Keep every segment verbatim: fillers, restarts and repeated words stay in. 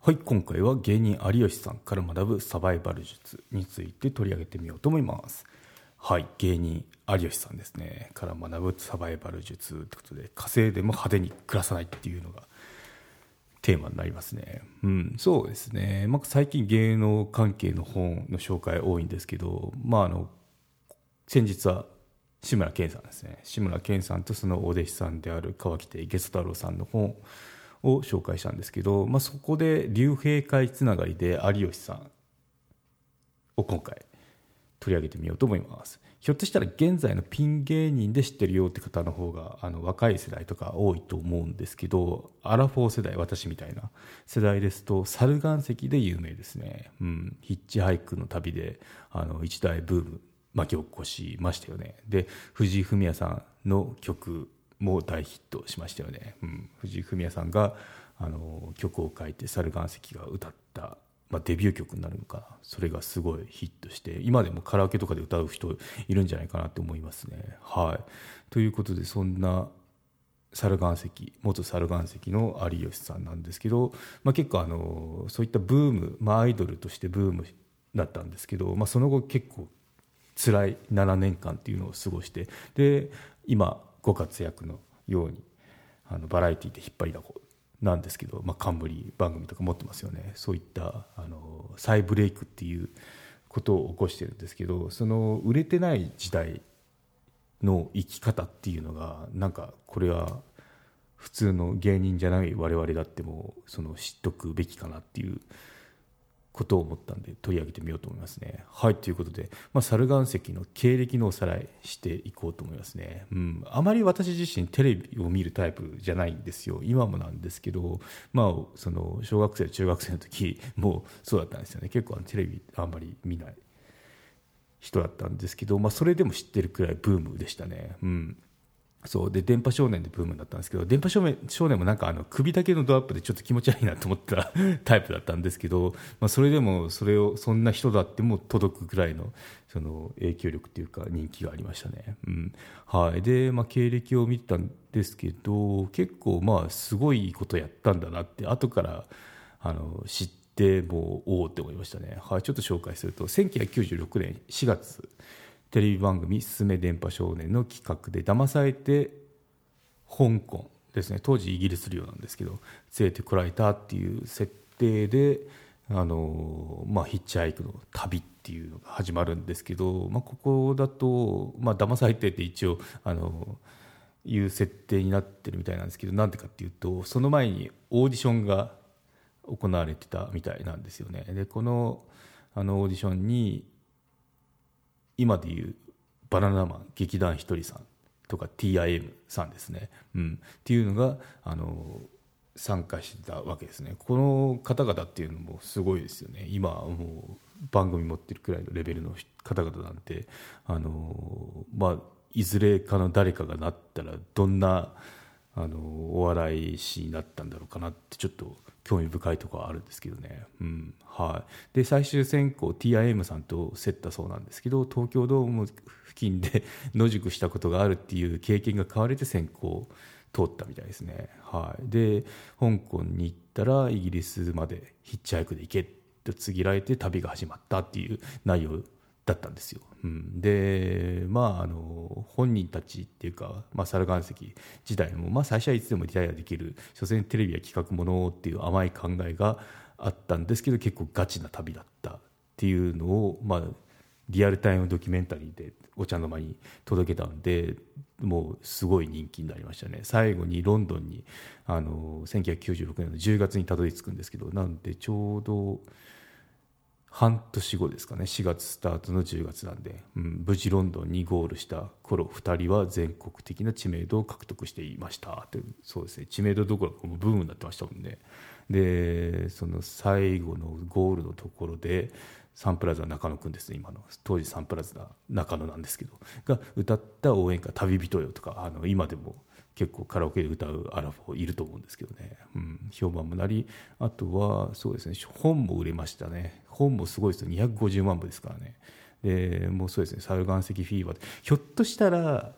はい、今回は芸人有吉さんから学ぶサバイバル術について取り上げてみようと思います。はい、芸人有吉さんですねから学ぶサバイバル術ってことで、稼いでも派手に暮らさないっていうのがテーマになりますね。うん、そうですね、まあ、最近芸能関係の本の紹介多いんですけど、まあ、あの先日は志村けんさんですね。志村けんさんとそのお弟子さんである川北池太郎さんの本を紹介したんですけど、まあ、そこで竜兵会つながりで有吉さんを今回取り上げてみようと思います。ひょっとしたら現在のピン芸人で知ってるよって方の方があの若い世代とか多いと思うんですけど、アラフォー世代、私みたいな世代ですと猿岩石で有名ですね。うん、ヒッチハイクの旅であの一大ブーム巻き起こしましたよね。で藤井フミヤさんの曲も大ヒットしましたよね。うん、藤井フミヤさんがあの曲を書いて猿岩石が歌ったまあ、デビュー曲になるのかな。それがすごいヒットして今でもカラオケとかで歌う人いるんじゃないかなと思いますね。はい、ということでそんな猿岩石元猿岩石の有吉さんなんですけど、まあ、結構あのそういったブーム、まあ、アイドルとしてブームだったんですけど、まあ、その後結構辛いななねんかんっていうのを過ごして、で今ご活躍のようにあのバラエティで引っ張りだこなんですけど、まあ、冠番組とか持ってますよね。そういったあの再ブレイクっていうことを起こしてるんですけど、その売れてない時代の生き方っていうのがなんかこれは普通の芸人じゃない我々だってもその知っとくべきかなっていうことを思ったんで取り上げてみようと思いますね。はい、ということで、まあ、猿岩石の経歴のおさらいしていこうと思いますね。うん、あまり私自身テレビを見るタイプじゃないんですよ。今もなんですけど、まあ、その小学生中学生の時もそうだったんですよね。結構テレビあんまり見ない人だったんですけど、まあ、それでも知ってるくらいブームでしたね。うん、そうで電波少年でブームになったんですけど、電波少年、 少年もなんかあの首だけのドアップでちょっと気持ち悪いなと思ったタイプだったんですけど、まあ、それでもそれをそんな人だっても届くぐらいの、 その影響力というか人気がありましたね。うん、はい、で、まあ、経歴を見たんですけど結構まあすごいことやったんだなって後からあの知ってもうおおって思いましたね。はい、ちょっと紹介するとせんきゅうひゃくきゅうじゅうろくねんしがつテレビ番組すすめ電波少年の企画で騙されて香港ですね、当時イギリス領なんですけど連れてこられたっていう設定であの、まあ、ヒッチハイクの旅っていうのが始まるんですけど、まあ、ここだと、まあ、騙されてって一応あのいう設定になってるみたいなんですけど、なんでかっていうとその前にオーディションが行われてたみたいなんですよね。でこの、あのオーディションに今でいうバナナマン劇団ひとりさんとか ティーアイエム さんですね、うん、っていうのがあの参加したわけですね。この方々っていうのもすごいですよね。今もう番組持ってるくらいのレベルの方々なんてあの、まあ、いずれかの誰かがなったらどんなあのお笑い師になったんだろうかなってちょっと興味深いところはあるんですけどね。うん、はい、で最終選考 ティーアイエム さんと競ったそうなんですけど、東京ドーム付近で野宿したことがあるっていう経験が買われて選考通ったみたいですね。はい、で香港に行ったらイギリスまでヒッチハイクで行けと告げられて旅が始まったっていう内容だったんですよ。うん、でまああの本人たちっていうか、まあ、猿岩石自体も、まあ、最初はいつでもリタイアできる所詮テレビや企画ものっていう甘い考えがあったんですけど結構ガチな旅だったっていうのを、まあ、リアルタイムドキュメンタリーでお茶の間に届けたんでもうすごい人気になりましたね。最後にロンドンにあのせんきゅうひゃくきゅうじゅうろくねんのじゅうがつにたどり着くんですけど、なんでちょうど半年後ですかね、しがつスタートのじゅうがつなんで、うん、無事ロンドンにゴールした頃ふたりは全国的な知名度を獲得していましたという、そうですね、知名度どころかもうブームになってましたもんね。でその最後のゴールのところでサンプラザ中野くんですね、今の当時サンプラザ中野なんですけどが歌った応援歌旅人よとか、あの今でも結構カラオケで歌うアラフォーいると思うんですけどね、うん、評判もなり、あとはそうですね、本も売れましたね。本もすごいですよ、にひゃくごじゅうまんぶですからね。でもうそうですね、猿岩石フィーバーでひょっとしたら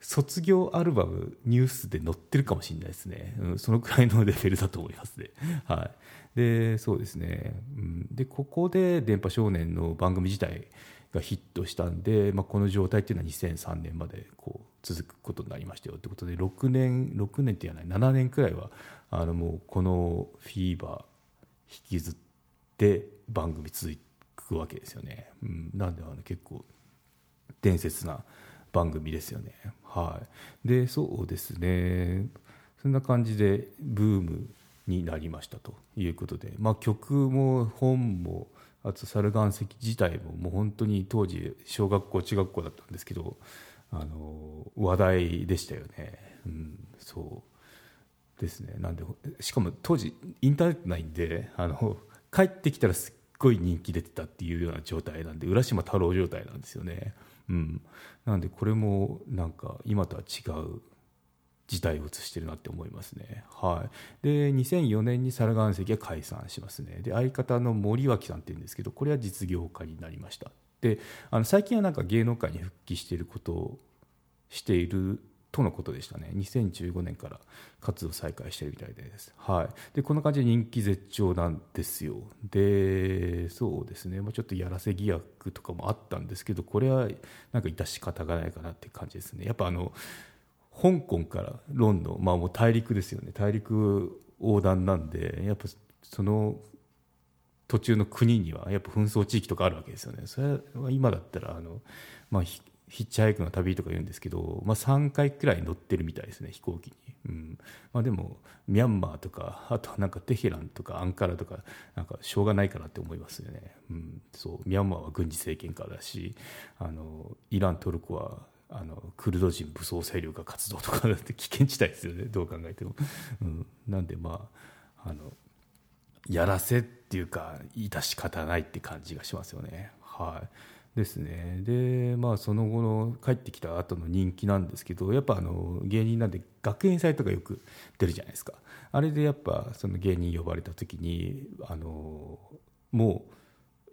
卒業アルバムニュースで載ってるかもしれないですね、うん、そのくらいのレベルだと思いますねはい。でそうですね、うん、でここで電波少年の番組自体がヒットしたんで、まあ、この状態っていうのはにせんさんねんまでこう続くことになりましたよってことで、ろくねんろくねんって言わないななねんくらいはあのもうこのフィーバー引きずって番組続くわけですよね、うん、なんであの結構伝説な番組ですよね、はい、でそうですね、そんな感じでブームになりましたということで、まあ、曲も本もあと猿岩石自体ももう本当に当時小学校中学校だったんですけど、あの話題でしたよね、うん、そうですね。なんでしかも当時インターネットないんで、あの帰ってきたらすっごい人気出てたっていうような状態なんで、浦島太郎状態なんですよね、うん、なんでこれもなんか今とは違う時代を映してるなって思いますね、はい、でにせんよねんに猿岩石が解散しますね。で相方の森脇さんっていうんですけど、これは実業家になりました。であの最近はなんか芸能界に復帰していることをしているとのことでしたね。にせんじゅうごねんから活動再開しているみたいです、はい、でこんな感じで人気絶頂なんですよ。でそうですね、まあ、ちょっとやらせ疑惑とかもあったんですけど、これはなんか致し方がないかなっていう感じですね。やっぱあの香港からロンドン、まあ、もう大陸ですよね、大陸横断なんで、やっぱその途中の国にはやっぱ紛争地域とかあるわけですよね。それは今だったらあの、まあ、ヒッチハイクの旅とか言うんですけど、まあ、さんかいくらい乗ってるみたいですね、飛行機に、うんまあ、でもミャンマーとかあとなんかテヘランとかアンカラとかなんかしょうがないかなって思いますよね、うん、そうミャンマーは軍事政権下だし、あのイラントルコはあのクルド人武装勢力が活動とかだって危険地帯ですよね、どう考えても、うん、なんでまああのやらせっていうか致し方ないって感じがしますよね、はい、ですね。でまあその後の帰ってきた後の人気なんですけど、やっぱあの芸人なんで学園祭とかよく出るじゃないですか。あれでやっぱその芸人呼ばれた時にあのもう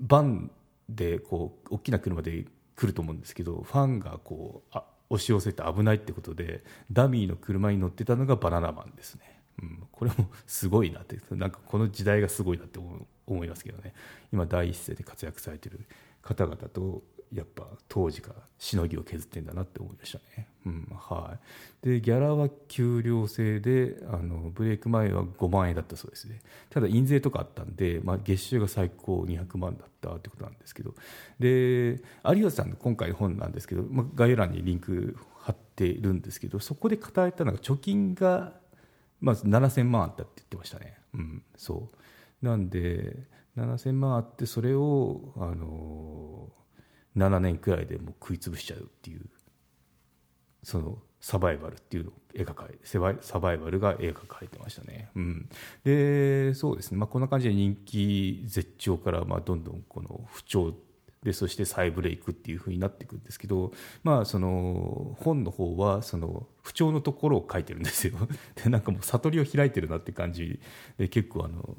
バンでこう大きな車で来ると思うんですけど、ファンがこうあ押し寄せて危ないってことでダミーの車に乗ってたのがバナナマンですね、うん、これもすごいなって、なんかこの時代がすごいなって思いますけどね。今第一線で活躍されてる方々とやっぱ当時からしのぎを削ってんだなって思いましたね、うんはい、でギャラは給料制であのブレイク前はごまんえんだったそうですね。ただ印税とかあったんで、まあ、月収が最高にひゃくまんだったってことなんですけど、で有吉さんの今回の本なんですけど、まあ、概要欄にリンク貼ってるんですけど、そこで語られたのが貯金がまずななせんまんあったって言ってましたね、うん、そうなんでななせんまんあって、それを、あのー、ななねんくらいでもう食い潰しちゃうっていう、そのサバイバルっていうのを絵が描いて、サバイバルが絵が描いてましたね、うん、でそうですね、まあ、こんな感じで人気絶頂からまあどんどんこの不調で、そして再ブレイクっていう風になっていくんですけど、まあ、その本の方はその不調のところを書いてるんですよでなんかもう悟りを開いてるなって感じで、結構あの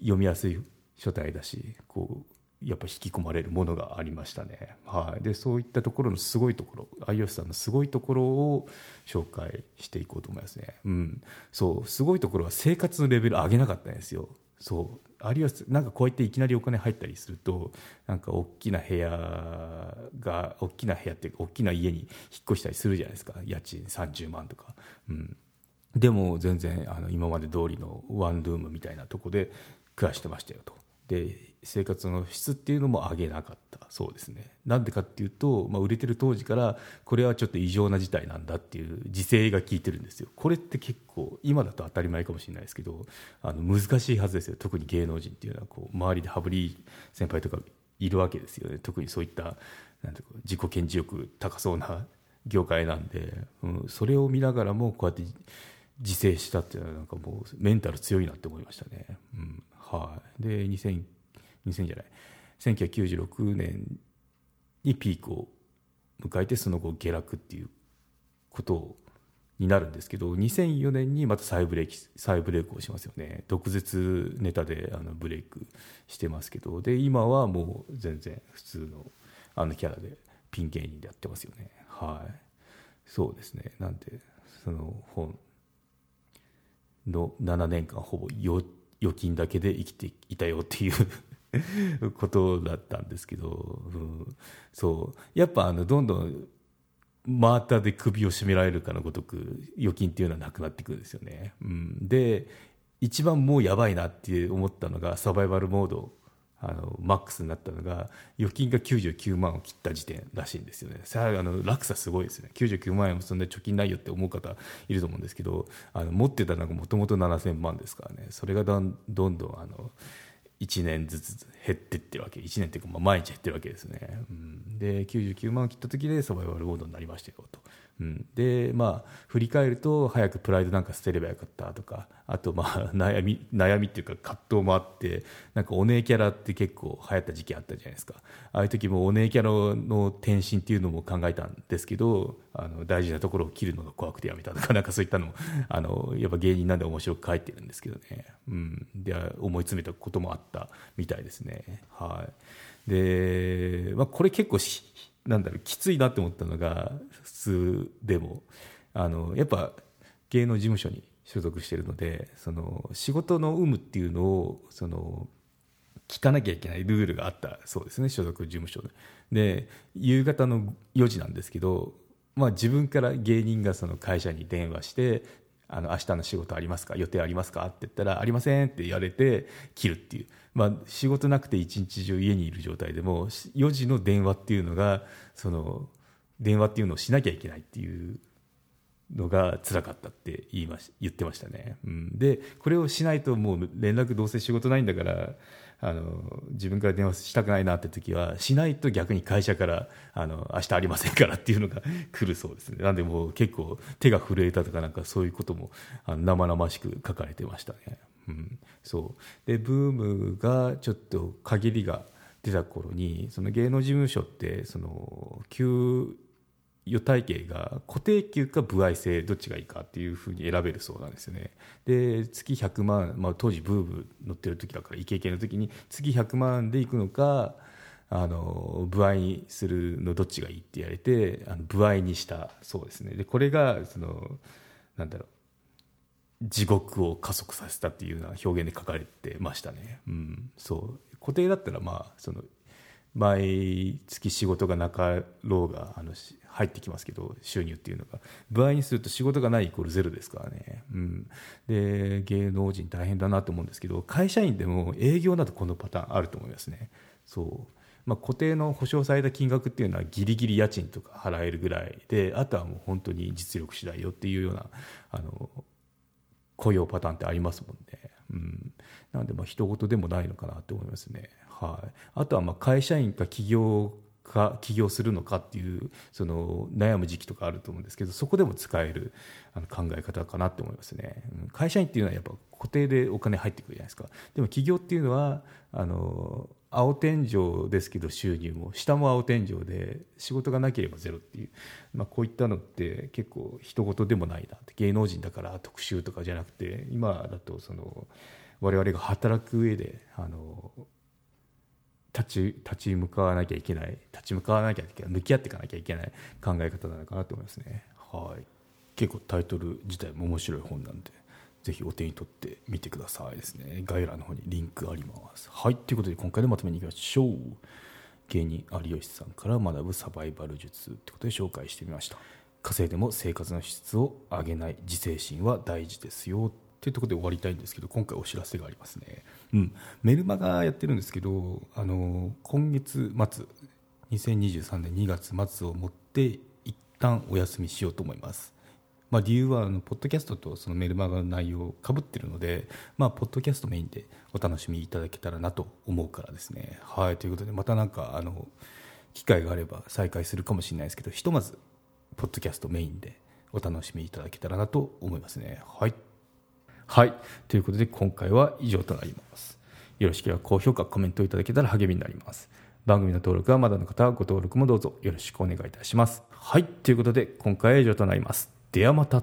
読みやすい書体だし、こうやっぱ引き込まれるものがありましたね、はい、でそういったところのすごいところ、有吉さんのすごいところを紹介していこうと思いますね、うん、そうすごいところは生活のレベル上げなかったんですよ。そう有吉なんかこうやっていきなりお金入ったりすると、なんか大きな部屋が大きな部屋っていうか大きな家に引っ越したりするじゃないですか、家賃さんじゅうまんとか、うん、でも全然あの今まで通りのワンルームみたいなとこで暮らしてましたよと。で生活の質っていうのも上げなかったそうですね。なんでかっていうと、まあ、売れてる当時からこれはちょっと異常な事態なんだっていう自制が効いてるんですよ。これって結構今だと当たり前かもしれないですけど、あの難しいはずですよ。特に芸能人っていうのはこう周りで羽振先輩とかいるわけですよね。特にそういったなんていうか自己顕示欲高そうな業界なんで、うん、それを見ながらもこうやって自制したっていうのはなんかもうメンタル強いなって思いましたね、うん、はい。でにせん、にせんじゃないせんきゅうひゃくきゅうじゅうろくねんにピークを迎えてその後下落っていうことになるんですけど、にせんよねんにまた再ブレーキ、再ブレークをしますよね。毒舌ネタであのブレークしてますけど、で今はもう全然普通のあのキャラでピン芸人でやってますよね。はい、そうですね。なんでその本のななねんかんほぼ預金だけで生きていたよっていうことだったんですけど、うん、そうやっぱあのどんどん真綿で首を絞められるかのごとく預金っていうのはなくなってくるんですよね、うん、で一番もうやばいなって思ったのがサバイバルモードあのマックスになったのが預金がきゅうじゅうきゅうまんを切った時点らしいんですよね。さあ、あの落差すごいですね。きゅうじゅうきゅうまんえんもそんな貯金ないよって思う方いると思うんですけど、あの持ってたのがもともとななせんまんですからね。それがどんどんどんあのいちねんずつ減ってってるわけ、いちねんっていうかまあ毎日減ってるわけですね、うん、できゅうじゅうきゅうまんを切った時でサバイバルモードになりましたよと、うん、でまあ振り返ると早くプライドなんか捨てればよかったとか、あとまあ悩み悩みっていうか葛藤もあって、なんかお姉キャラって結構流行った時期あったじゃないですか。ああいう時もお姉キャラの転身っていうのも考えたんですけど、あの大事なところを切るのが怖くてやめたとか、なんかそういったのもあのやっぱ芸人なんで面白く書いてるんですけどね、うん、で思い詰めたこともあったみたいですね。はい、で、まあ、これ結構なんだろうきついなって思ったのが普通でもあのやっぱ芸能事務所に所属しているので、その仕事の有無っていうのをその聞かなきゃいけないルールがあったそうですね、所属事務所で。で夕方のよじなんですけど、まあ、自分から芸人がその会社に電話してあの明日の仕事ありますか、予定ありますかって言ったらありませんって言われて切るっていう、まあ、仕事なくて一日中家にいる状態でもよじの電話っていうのがその電話っていうのをしなきゃいけないっていうのが辛かったって言いまし言ってましたね、うん、でこれをしないともう連絡どうせ仕事ないんだからあの自分から電話したくないなって時はしないと逆に会社からあの明日ありませんからっていうのが来るそうですね。なんでもう結構手が震えたとかなんかそういうこともあの生々しく書かれてましたね、うん、そうでブームがちょっと限りが出た頃にその芸能事務所ってその給与体系が固定給か歩合制どっちがいいかっていう風に選べるそうなんですよね。で月ひゃくまん、まあ、当時ブーム乗ってる時だからイケイケの時に月ひゃくまんでいくのかあの歩合にするのどっちがいいって言われてあの歩合にしたそうですね。でこれがそのなんだろう地獄を加速させたっていうような表現で書かれてましたね、うん、そう固定だったらまあその毎月仕事がなかろうがあの入ってきますけど収入っていうのが歩合にすると仕事がないイコールゼロですからね、うん、で芸能人大変だなと思うんですけど会社員でも営業だとこのパターンあると思いますね。そう、まあ、固定の保証された金額っていうのはギリギリ家賃とか払えるぐらいで、あとはもう本当に実力次第よっていうようなあの雇用パターンってありますもんね、うん、なのでまあ人事でもないのかなと思いますね。はい、あとはまあ会社員か起業か起業するのかっていうその悩む時期とかあると思うんですけど、そこでも使えるあの考え方かなって思いますね。会社員っていうのはやっぱ固定でお金入ってくるじゃないですか。でも起業っていうのはあの青天井ですけど収入も下も青天井で仕事がなければゼロっていう、まあ、こういったのって結構人事でもないなって、芸能人だから特集とかじゃなくて今だとその我々が働く上であの立ち、立ち向かわなきゃいけない立ち向かわなきゃいけない向き合っていかなきゃいけない考え方なのかなと思いますね。はい、結構タイトル自体も面白い本なんでぜひお手に取ってみてくださいですね。概要欄の方にリンクあります。はい、ということで今回でまとめにいきましょう。芸人有吉さんから学ぶサバイバル術ってことで紹介してみました。稼いでも生活の質を上げない自制心は大事ですよというところで終わりたいんですけど、今回お知らせがありますね、うん、メルマガやってるんですけどあの今月末にせんにじゅうさんねんにがつまつをもって一旦お休みしようと思います。まあ、理由はあのポッドキャストとそのメルマガの内容かぶってるので、まあ、ポッドキャストメインでお楽しみいただけたらなと思うからですね。はい、ということでまたなんかあの機会があれば再開するかもしれないですけど、ひとまずポッドキャストメインでお楽しみいただけたらなと思いますね。はい、はい、ということで今回は以上となります。よろしければ高評価コメントいただけたら励みになります。番組の登録はまだの方はご登録もどうぞよろしくお願いいたします。はい、ということで今回は以上となります。ではまた。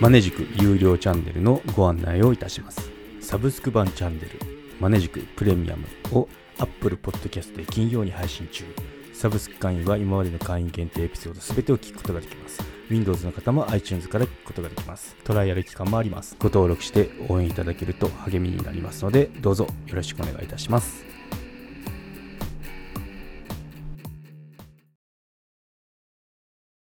マネジク有料チャンネルのご案内をいたします。サブスク版チャンネルマネジクプレミアムを Apple Podcast で金曜に配信中。サブスク会員は今までの会員限定エピソードすべてを聞くことができます。 Windows の方も iTunes から聞くことができます。トライアル期間もあります。ご登録して応援いただけると励みになりますのでどうぞよろしくお願いいたします。